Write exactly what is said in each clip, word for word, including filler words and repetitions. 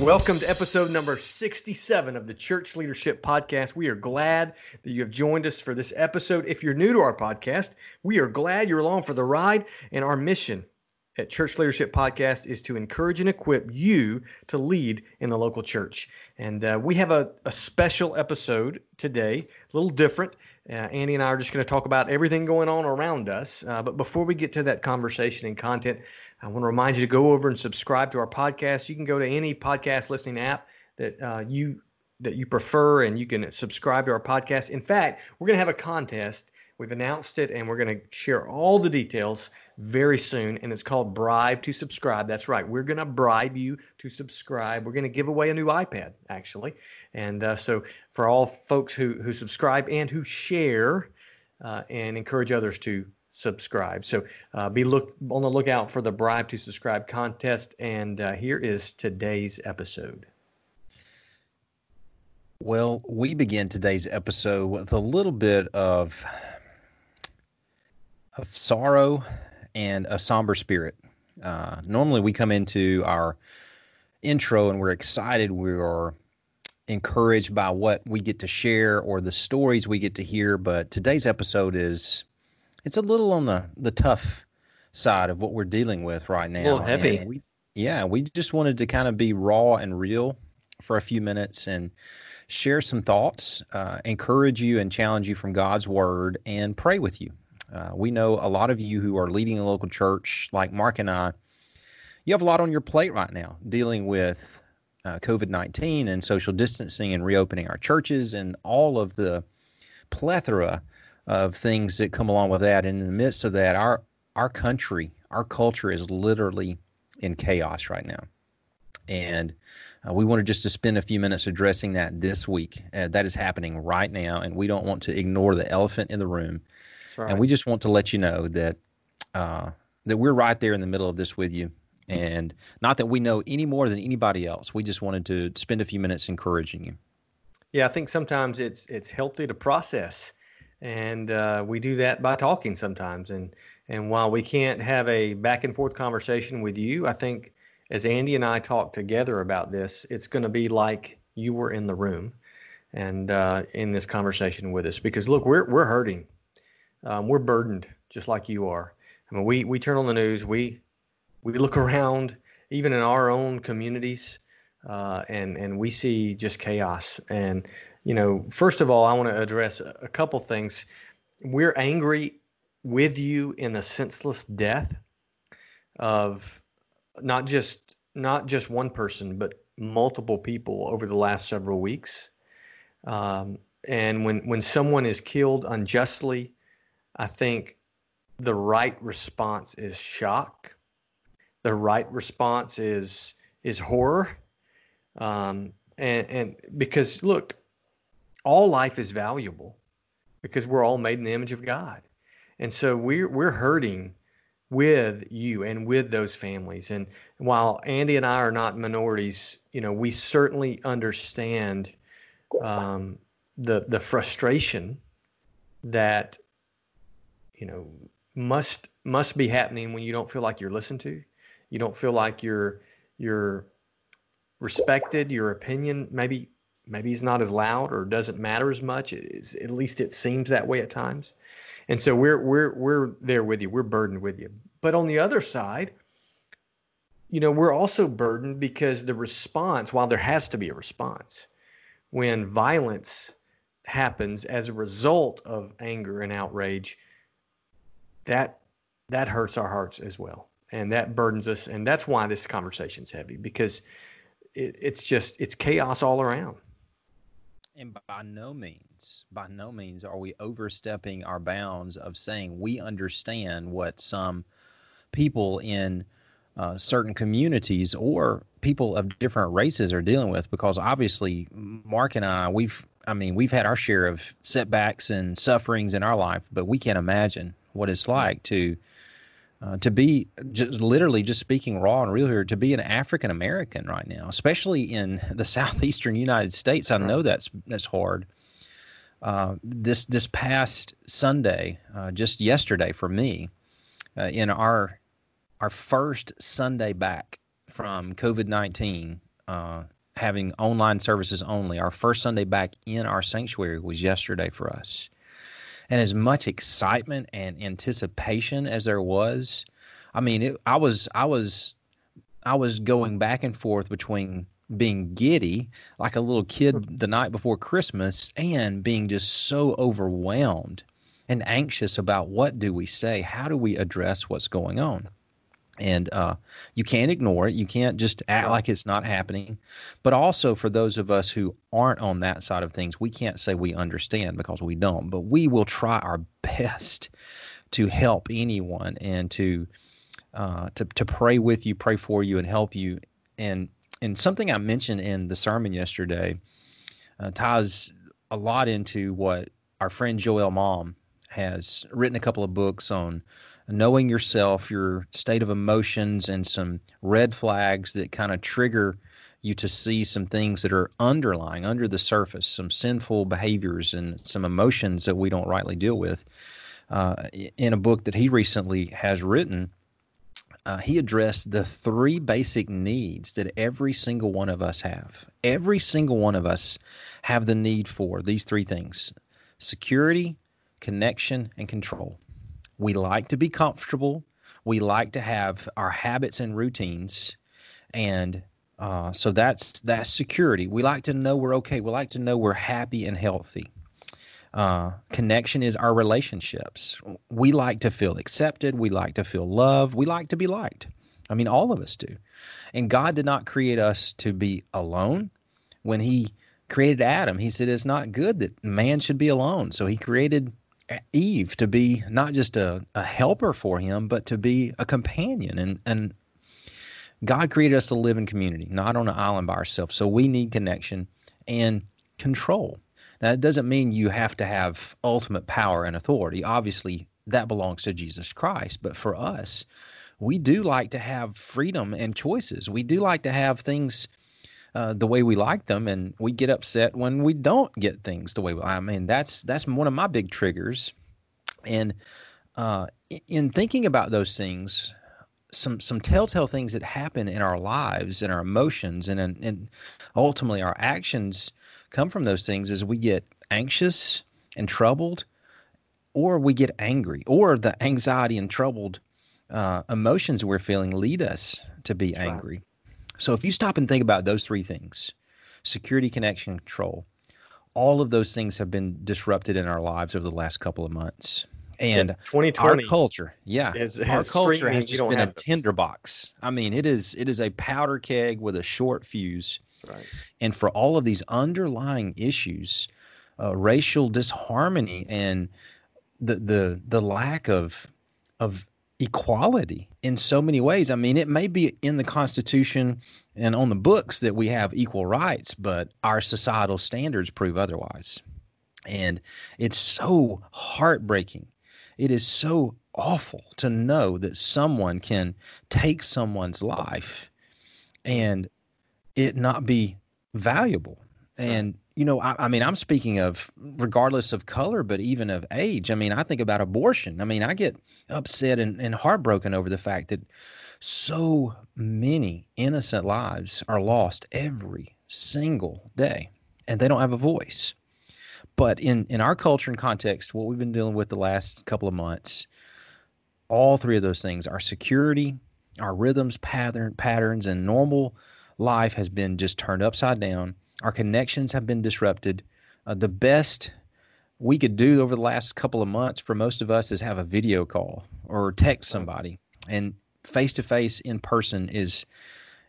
Welcome to episode number sixty-seven of the Church Leadership Podcast. We are glad that you have joined us for this episode. If you're new to our podcast, we are glad you're along for the ride. And our mission at Church Leadership Podcast is to encourage and equip you to lead in the local church. And uh, we have a, a special episode today, a little different. Uh, Andy and I are just going to talk about everything going on around us. Uh, but before we get to that conversation and content, I want to remind you to go over and subscribe to our podcast. You can go to any podcast listening app that uh, you that you prefer, and you can subscribe to our podcast. In fact, we're going to have a contest. We've announced it, and we're going to share all the details very soon, and it's called Bribe to Subscribe. That's right. We're going to bribe you to subscribe. We're going to give away a new iPad, actually. And uh, so for all folks who, who subscribe and who share uh, and encourage others to subscribe. So uh, be look on the lookout for the Bribe to Subscribe contest. And uh, here is today's episode. Well, we begin today's episode with a little bit of, of sorrow and a somber spirit. Uh, normally we come into our intro and we're excited. We are encouraged by what we get to share or the stories we get to hear. But today's episode is It's a little on the, the tough side of what we're dealing with right now. It's a little heavy. We, yeah, we just wanted to kind of be raw and real for a few minutes and share some thoughts, uh, encourage you and challenge you from God's word, and pray with you. Uh, we know a lot of you who are leading a local church, like Mark and I, you have a lot on your plate right now, dealing with uh, covid nineteen and social distancing and reopening our churches and all of the plethora of things that come along with that. And in the midst of that, our our country, our culture is literally in chaos right now. And uh, we wanted just to spend a few minutes addressing that this week. Uh, that is happening right now, and we don't want to ignore the elephant in the room. That's right. And we just want to let you know that uh, that we're right there in the middle of this with you. And not that we know any more than anybody else. We just wanted to spend a few minutes encouraging you. Yeah, I think sometimes it's it's healthy to process. And uh, we do that by talking sometimes. And and while we can't have a back and forth conversation with you, I think as Andy and I talk together about this, it's going to be like you were in the room and uh, in this conversation with us. Because look, we're we're hurting, um, we're burdened just like you are. I mean, we we turn on the news, we we look around, even in our own communities, uh, and and we see just chaos. And you know, first of all, I want to address a couple things. We're angry with you in the senseless death of not just not just one person, but multiple people over the last several weeks. Um, and when when someone is killed unjustly, I think the right response is shock. The right response is is horror, um, and and because look. All life is valuable because we're all made in the image of God. And so we're, we're hurting with you and with those families. And while Andy and I are not minorities, you know, we certainly understand um, the, the frustration that, you know, must, must be happening when you don't feel like you're listened to, you don't feel like you're, you're respected, your opinion, maybe, Maybe it's not as loud or doesn't matter as much. It's, at least it seems that way at times. And so we're we're we're there with you. We're burdened with you. But on the other side, you know, we're also burdened because the response, while there has to be a response, when violence happens as a result of anger and outrage, that that hurts our hearts as well. And that burdens us. And that's why this conversation's heavy, because it, it's just it's chaos all around. And by no means, by no means are we overstepping our bounds of saying we understand what some people in uh, certain communities or people of different races are dealing with, because obviously Mark and I, we've I mean, we've had our share of setbacks and sufferings in our life, but we can't imagine what it's like to uh, to be just literally just speaking raw and real here, to be an African American right now, especially in the southeastern United States. I know that's that's hard. Uh, this this past Sunday, uh, just yesterday for me, uh, in our our first Sunday back from COVID nineteen, uh, having online services only, our first Sunday back in our sanctuary was yesterday for us. And as much excitement and anticipation as there was, I mean, it, I was I was I was going back and forth between being giddy like a little kid the night before Christmas and being just so overwhelmed and anxious about what do we say? How do we address what's going on? And uh, you can't ignore it. You can't just act like it's not happening. But also for those of us who aren't on that side of things, we can't say we understand because we don't. But we will try our best to help anyone and to uh, to to pray with you, pray for you, and help you. And and something I mentioned in the sermon yesterday uh, ties a lot into what our friend Joel Mom has written a couple of books on. Knowing yourself, your state of emotions, and some red flags that kind of trigger you to see some things that are underlying, under the surface, some sinful behaviors and some emotions that we don't rightly deal with. Uh, in a book that he recently has written, uh, he addressed the three basic needs that every single one of us have. Every single one of us have the need for these three things: security, connection, and control. We like to be comfortable. We like to have our habits and routines. And uh, so that's that's security. We like to know we're okay. We like to know we're happy and healthy. Uh, connection is our relationships. We like to feel accepted. We like to feel loved. We like to be liked. I mean, all of us do. And God did not create us to be alone. When he created Adam, he said it's not good that man should be alone. So he created Eve to be not just a, a helper for him, but to be a companion. And, and God created us to live in community, not on an island by ourselves. So we need connection and control. Now, it doesn't mean you have to have ultimate power and authority. Obviously, that belongs to Jesus Christ. But for us, we do like to have freedom and choices. We do like to have things Uh, the way we like them, and we get upset when we don't get things the way we, I mean, that's that's one of my big triggers. And uh, in thinking about those things, some some telltale things that happen in our lives and our emotions and and ultimately our actions come from those things is we get anxious and troubled, or we get angry, or the anxiety and troubled uh, emotions we're feeling lead us to be that's angry. Right. So if you stop and think about those three things, security, connection, control, all of those things have been disrupted in our lives over the last couple of months. And twenty twenty our culture, yeah, is, our culture has just been a tinderbox. I mean, it is it is a powder keg with a short fuse. Right. And for all of these underlying issues, uh, racial disharmony and the the the lack of of equality in so many ways. I mean, it may be in the Constitution and on the books that we have equal rights, but our societal standards prove otherwise. And it's so heartbreaking. It is so awful to know that someone can take someone's life and it not be valuable. And you know, I, I mean, I'm speaking of regardless of color, but even of age. I mean, I think about abortion. I mean, I get upset and, and heartbroken over the fact that so many innocent lives are lost every single day, and they don't have a voice. But in, in our culture and context, what we've been dealing with the last couple of months, all three of those things, our security, our rhythms, pattern, patterns, and normal life has been just turned upside down. Our connections have been disrupted. Uh, the best we could do over the last couple of months for most of us is have a video call or text somebody. And face-to-face in person is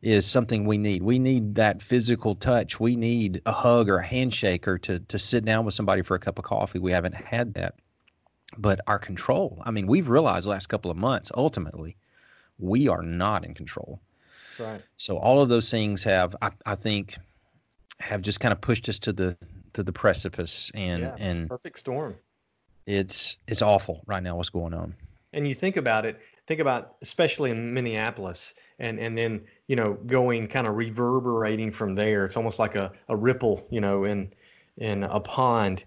is something we need. We need that physical touch. We need a hug or a handshake or to, to sit down with somebody for a cup of coffee. We haven't had that. But our control, I mean, we've realized the last couple of months, ultimately, we are not in control. That's right. So all of those things have, I, I think, have just kind of pushed us to the to the precipice, and yeah, and perfect storm. It's it's awful right now what's going on. And you think about it, think about especially in Minneapolis, and, and then, you know, going kind of reverberating from there. It's almost like a, a ripple, you know, in in a pond.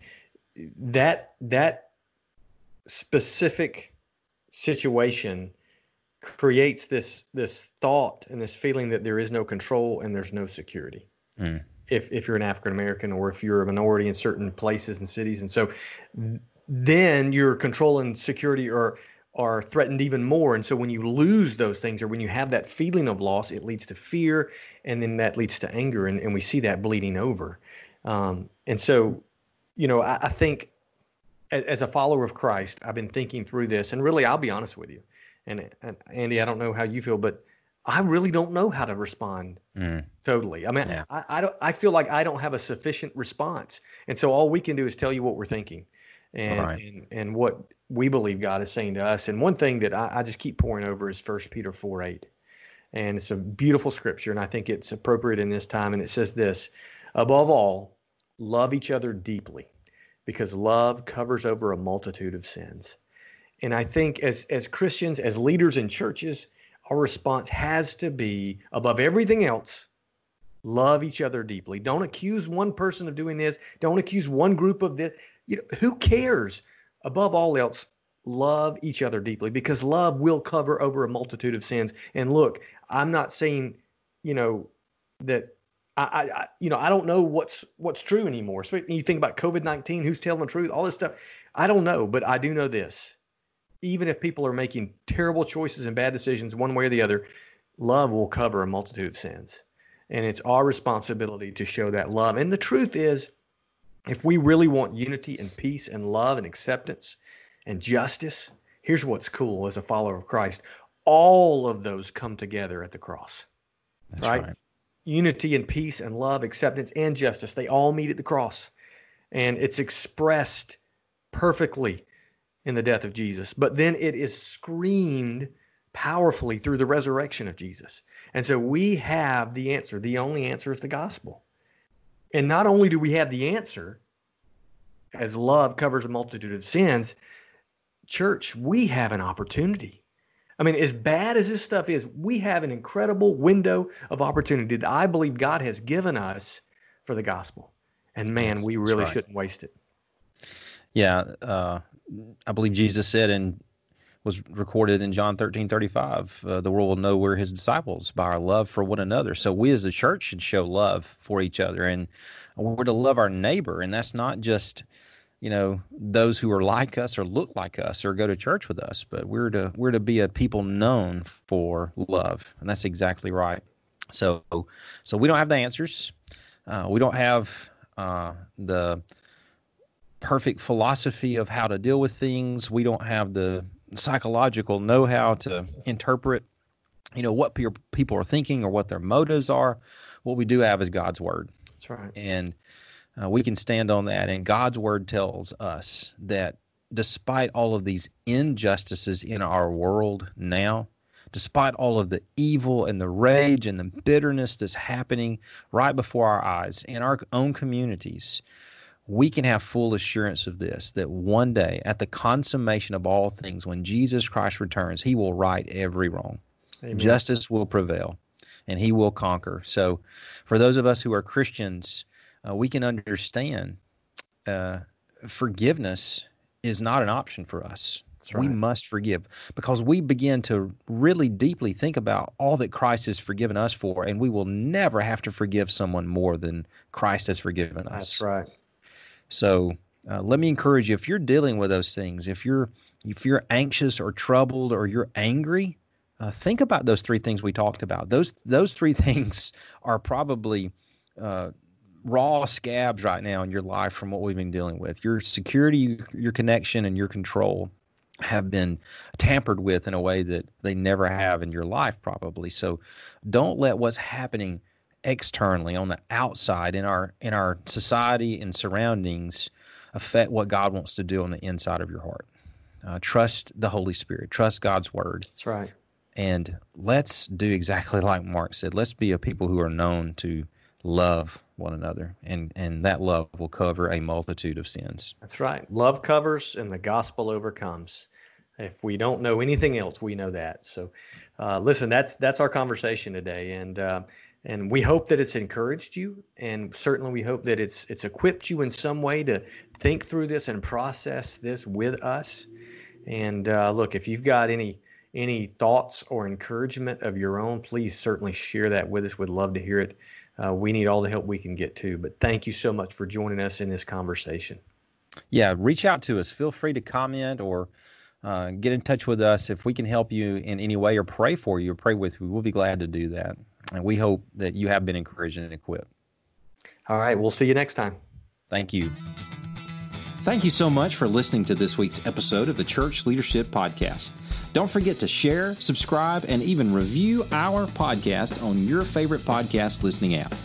That that specific situation creates this this thought and this feeling that there is no control and there's no security. Mm. If if you're an African American, or if you're a minority in certain places and cities, and so then your control and security are are threatened even more. And so when you lose those things, or when you have that feeling of loss, it leads to fear, and then that leads to anger, and, and we see that bleeding over. Um, and so, you know, I, I think as, as a follower of Christ, I've been thinking through this, and really, I'll be honest with you. And, and Andy, I don't know how you feel, but I really don't know how to respond mm. totally. I mean, yeah. I, I don't. I feel like I don't have a sufficient response. And so all we can do is tell you what we're thinking and right. and, and what we believe God is saying to us. And one thing that I, I just keep pouring over is First Peter four eight. And it's a beautiful scripture, and I think it's appropriate in this time. And it says this: above all, love each other deeply, because love covers over a multitude of sins. And I think as as Christians, as leaders in churches, our response has to be, above everything else, love each other deeply. Don't accuse one person of doing this. Don't accuse one group of this. You know, who cares? Above all else, love each other deeply, because love will cover over a multitude of sins. And look, I'm not saying, you know, that I, I you know, I don't know what's what's true anymore. So you think about COVID nineteen, who's telling the truth, all this stuff. I don't know, but I do know this. Even if people are making terrible choices and bad decisions one way or the other, love will cover a multitude of sins. And it's our responsibility to show that love. And the truth is, if we really want unity and peace and love and acceptance and justice, here's what's cool as a follower of Christ. All of those come together at the cross. That's right? right. Unity and peace and love, acceptance and justice, they all meet at the cross. And it's expressed perfectly in the death of Jesus, but then it is screamed powerfully through the resurrection of Jesus. And so we have the answer. The only answer is the gospel. And not only do we have the answer, as love covers a multitude of sins, church, we have an opportunity. I mean, as bad as this stuff is, we have an incredible window of opportunity that I believe God has given us for the gospel. And man, we really That's right. shouldn't waste it. Yeah, uh, I believe Jesus said, and was recorded in John thirteen thirty-five, uh, the world will know we're his disciples by our love for one another. So we as a church should show love for each other, and we're to love our neighbor. And that's not just, you know, those who are like us or look like us or go to church with us, but we're to we're to be a people known for love. And that's exactly right. So so we don't have the answers. Uh, we don't have uh, the perfect philosophy of how to deal with things. We don't have the psychological know-how to interpret, you know, what pe- people are thinking or what their motives are. What we do have is God's word. That's right. And uh, we can stand on that. And God's word tells us that despite all of these injustices in our world now, despite all of the evil and the rage and the bitterness that's happening right before our eyes in our own communities, we can have full assurance of this, that one day at the consummation of all things, when Jesus Christ returns, he will right every wrong. Amen. Justice will prevail and he will conquer. So for those of us who are Christians, uh, we can understand uh, forgiveness is not an option for us. That's right. We must forgive, because we begin to really deeply think about all that Christ has forgiven us for, and we will never have to forgive someone more than Christ has forgiven us. That's right. So uh, let me encourage you, if you're dealing with those things, if you're if you're anxious or troubled or you're angry, uh, think about those three things we talked about. Those those three things are probably uh, raw scabs right now in your life from what we've been dealing with. Your security, your connection, and your control have been tampered with in a way that they never have in your life probably. So don't let what's happening externally on the outside in our in our society and surroundings affect what God wants to do on the inside of your heart. Uh, trust the Holy Spirit. Trust God's word. That's right. And let's do exactly like Mark said. Let's be a people who are known to love one another, and and that love will cover a multitude of sins. That's right. Love covers, and the gospel overcomes. If we don't know anything else, we know that. So, uh, listen, that's that's our conversation today, and uh, and we hope that it's encouraged you, and certainly we hope that it's it's equipped you in some way to think through this and process this with us. And uh, look, if you've got any any thoughts or encouragement of your own, please certainly share that with us. We'd love to hear it. Uh, we need all the help we can get too. But thank you so much for joining us in this conversation. Yeah, reach out to us. Feel free to comment or uh, get in touch with us. If we can help you in any way or pray for you or pray with you, we'll be glad to do that. And we hope that you have been encouraged and equipped. All right, we'll see you next time. Thank you. Thank you so much for listening to this week's episode of the Church Leadership Podcast. Don't forget to share, subscribe, and even review our podcast on your favorite podcast listening app.